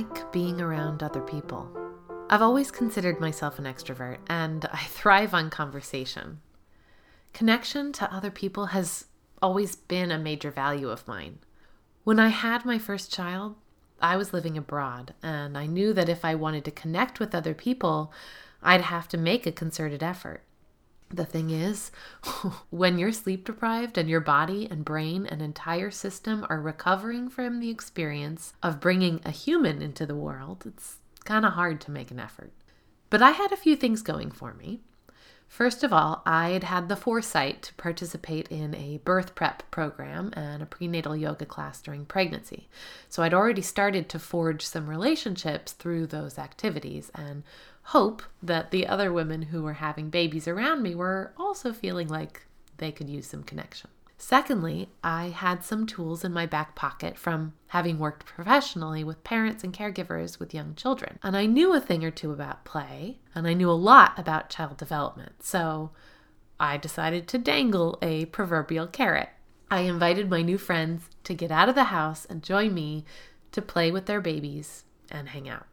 like being around other people. I've always considered myself an extrovert, and I thrive on conversation. Connection to other people has always been a major value of mine. When I had my first child, I was living abroad, and I knew that if I wanted to connect with other people, I'd have to make a concerted effort. The thing is, when you're sleep deprived and your body and brain and entire system are recovering from the experience of bringing a human into the world, it's kind of hard to make an effort. But I had a few things going for me. First of all, I'd had the foresight to participate in a birth prep program and a prenatal yoga class during pregnancy. So I'd already started to forge some relationships through those activities and hope that the other women who were having babies around me were also feeling like they could use some connection. Secondly, I had some tools in my back pocket from having worked professionally with parents and caregivers with young children. And I knew a thing or two about play, and I knew a lot about child development. So I decided to dangle a proverbial carrot. I invited my new friends to get out of the house and join me to play with their babies and hang out.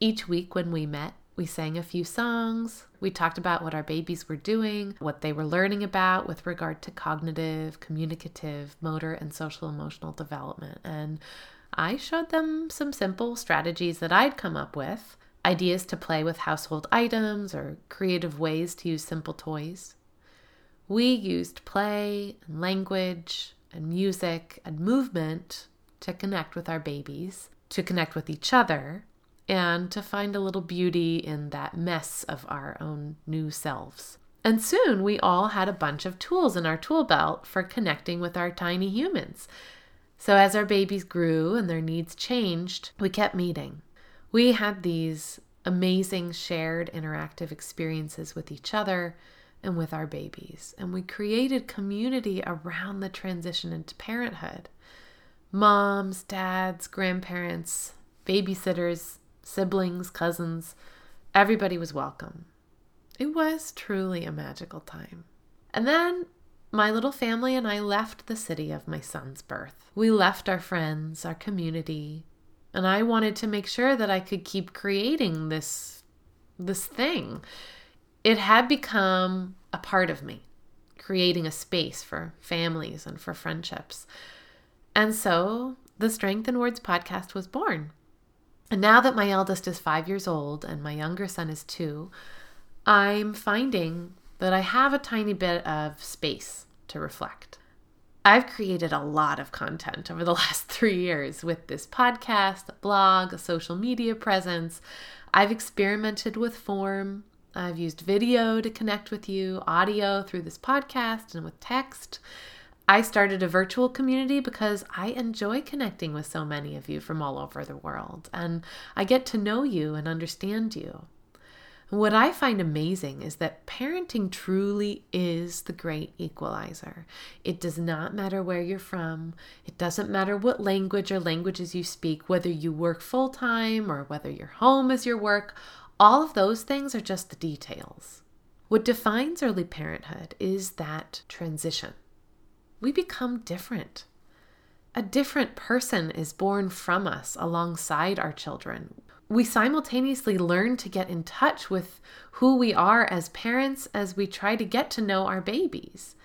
Each week when we met, we sang a few songs, we talked about what our babies were doing, what they were learning about with regard to cognitive, communicative, motor, and social-emotional development, and I showed them some simple strategies that I'd come up with, ideas to play with household items or creative ways to use simple toys. We used play and language and music and movement to connect with our babies, to connect with each other, and to find a little beauty in that mess of our own new selves. And soon we all had a bunch of tools in our tool belt for connecting with our tiny humans. So as our babies grew and their needs changed, we kept meeting. We had these amazing shared interactive experiences with each other and with our babies. And we created community around the transition into parenthood. Moms, dads, grandparents, babysitters, siblings, cousins, everybody was welcome. It was truly a magical time. And then my little family and I left the city of my son's birth. We left our friends, our community, and I wanted to make sure that I could keep creating this thing. It had become a part of me, creating a space for families and for friendships. And so the Strength in Words podcast was born. And now that my eldest is 5 years old and my younger son is 2, I'm finding that I have a tiny bit of space to reflect. I've created a lot of content over the last 3 years with this podcast, a blog, a social media presence. I've experimented with form. I've used video to connect with you, audio through this podcast, and with text. I started a virtual community because I enjoy connecting with so many of you from all over the world, and I get to know you and understand you. What I find amazing is that parenting truly is the great equalizer. It does not matter where you're from. It doesn't matter what language or languages you speak, whether you work full-time or whether your home is your work. All of those things are just the details. What defines early parenthood is that transition. We become different. A different person is born from us alongside our children. We simultaneously learn to get in touch with who we are as parents as we try to get to know our babies.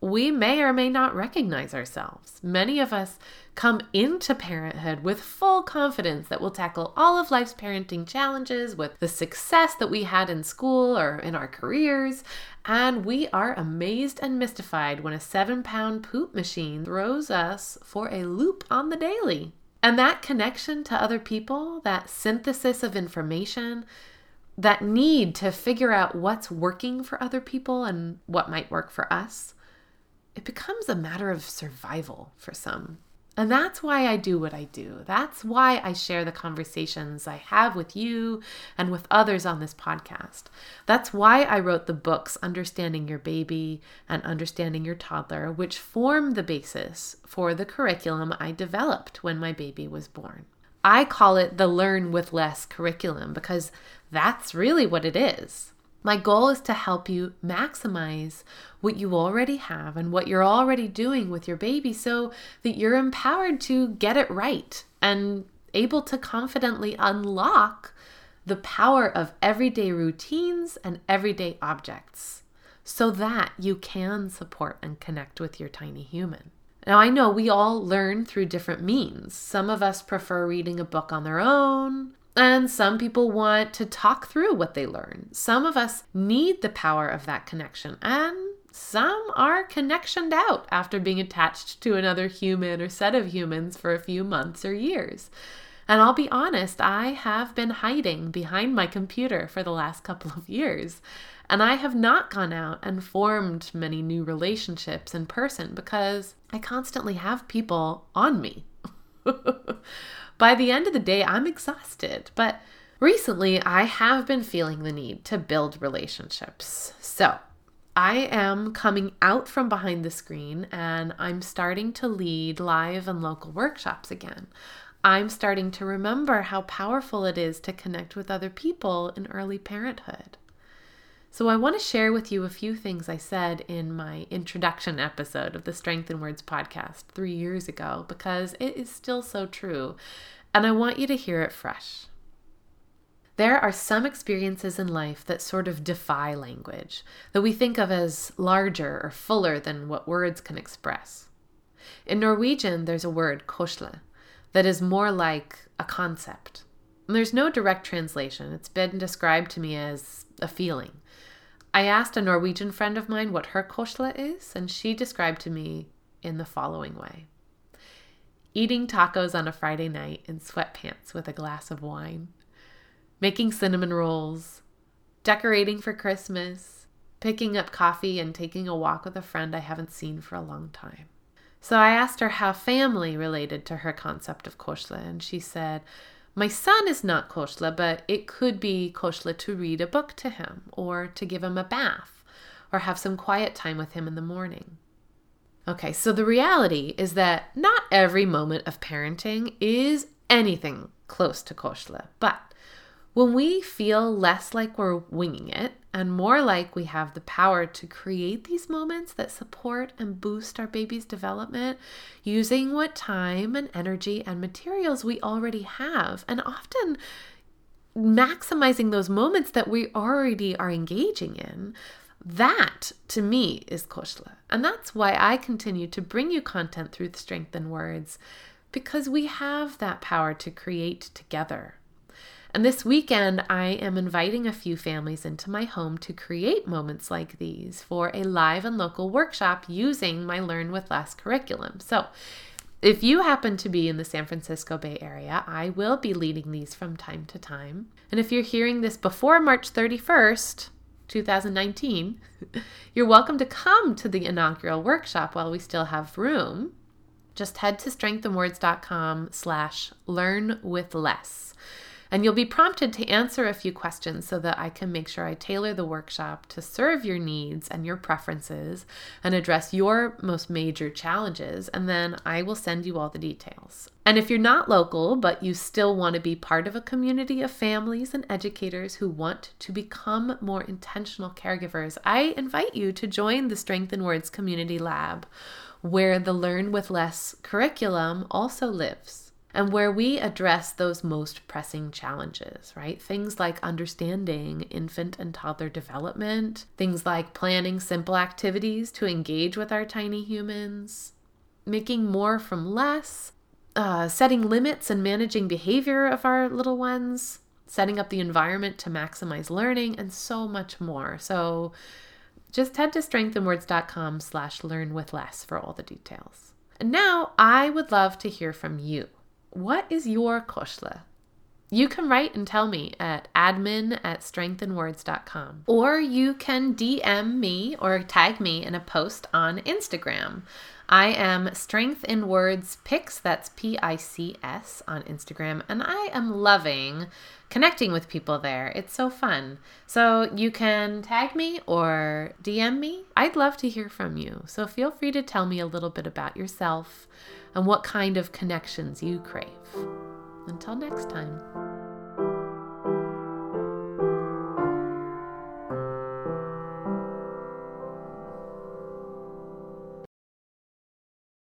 We may or may not recognize ourselves. Many of us come into parenthood with full confidence that we'll tackle all of life's parenting challenges with the success that we had in school or in our careers, and we are amazed and mystified when a 7-pound poop machine throws us for a loop on the daily. And that connection to other people, that synthesis of information, that need to figure out what's working for other people and what might work for us, it becomes a matter of survival for some. And that's why I do what I do. That's why I share the conversations I have with you and with others on this podcast. That's why I wrote the books Understanding Your Baby and Understanding Your Toddler, which form the basis for the curriculum I developed when my baby was born. I call it the Learn with Less curriculum because that's really what it is. My goal is to help you maximize what you already have and what you're already doing with your baby so that you're empowered to get it right and able to confidently unlock the power of everyday routines and everyday objects so that you can support and connect with your tiny human. Now, I know we all learn through different means. Some of us prefer reading a book on their own, and some people want to talk through what they learn. Some of us need the power of that connection, and some are connectioned out after being attached to another human or set of humans for a few months or years. And I'll be honest, I have been hiding behind my computer for the last couple of years, and I have not gone out and formed many new relationships in person because I constantly have people on me. By the end of the day, I'm exhausted, but recently I have been feeling the need to build relationships. So I am coming out from behind the screen, and I'm starting to lead live and local workshops again. I'm starting to remember how powerful it is to connect with other people in early parenthood. So I want to share with you a few things I said in my introduction episode of the Strength in Words podcast 3 years ago, because it is still so true, and I want you to hear it fresh. There are some experiences in life that sort of defy language, that we think of as larger or fuller than what words can express. In Norwegian, there's a word, koshla, that is more like a concept. And there's no direct translation. It's been described to me as a feeling. I asked a Norwegian friend of mine what her kosle is, and she described to me in the following way. Eating tacos on a Friday night in sweatpants with a glass of wine. Making cinnamon rolls. Decorating for Christmas. Picking up coffee and taking a walk with a friend I haven't seen for a long time. So I asked her how family related to her concept of kosle, and she said, my son is not kosle, but it could be kosle to read a book to him, or to give him a bath, or have some quiet time with him in the morning. Okay, so the reality is that not every moment of parenting is anything close to kosle, but when we feel less like we're winging it and more like we have the power to create these moments that support and boost our baby's development using what time and energy and materials we already have, and often maximizing those moments that we already are engaging in, that to me is kosle. And that's why I continue to bring you content through the Strength in Words, because we have that power to create together. And this weekend, I am inviting a few families into my home to create moments like these for a live and local workshop using my Learn with Less curriculum. So if you happen to be in the San Francisco Bay Area, I will be leading these from time to time. And if you're hearing this before March 31st, 2019, you're welcome to come to the inaugural workshop while we still have room. Just head to strengthandwords.com/learnwithless. And you'll be prompted to answer a few questions so that I can make sure I tailor the workshop to serve your needs and your preferences and address your most major challenges. And then I will send you all the details. And if you're not local, but you still want to be part of a community of families and educators who want to become more intentional caregivers, I invite you to join the Strength in Words Community Lab, where the Learn with Less curriculum also lives, and where we address those most pressing challenges, right? Things like understanding infant and toddler development, things like planning simple activities to engage with our tiny humans, making more from less, setting limits and managing behavior of our little ones, setting up the environment to maximize learning, and so much more. So just head to strengthandwords.com/learnwithless for all the details. And now I would love to hear from you. What is your kosle? You can write and tell me at admin@strengthandwords.com, or you can DM me or tag me in a post on Instagram. I am Strength in Words Pics, that's PICS on Instagram, and I am loving connecting with people there. It's so fun. So you can tag me or DM me. I'd love to hear from you. So feel free to tell me a little bit about yourself and what kind of connections you crave. Until next time.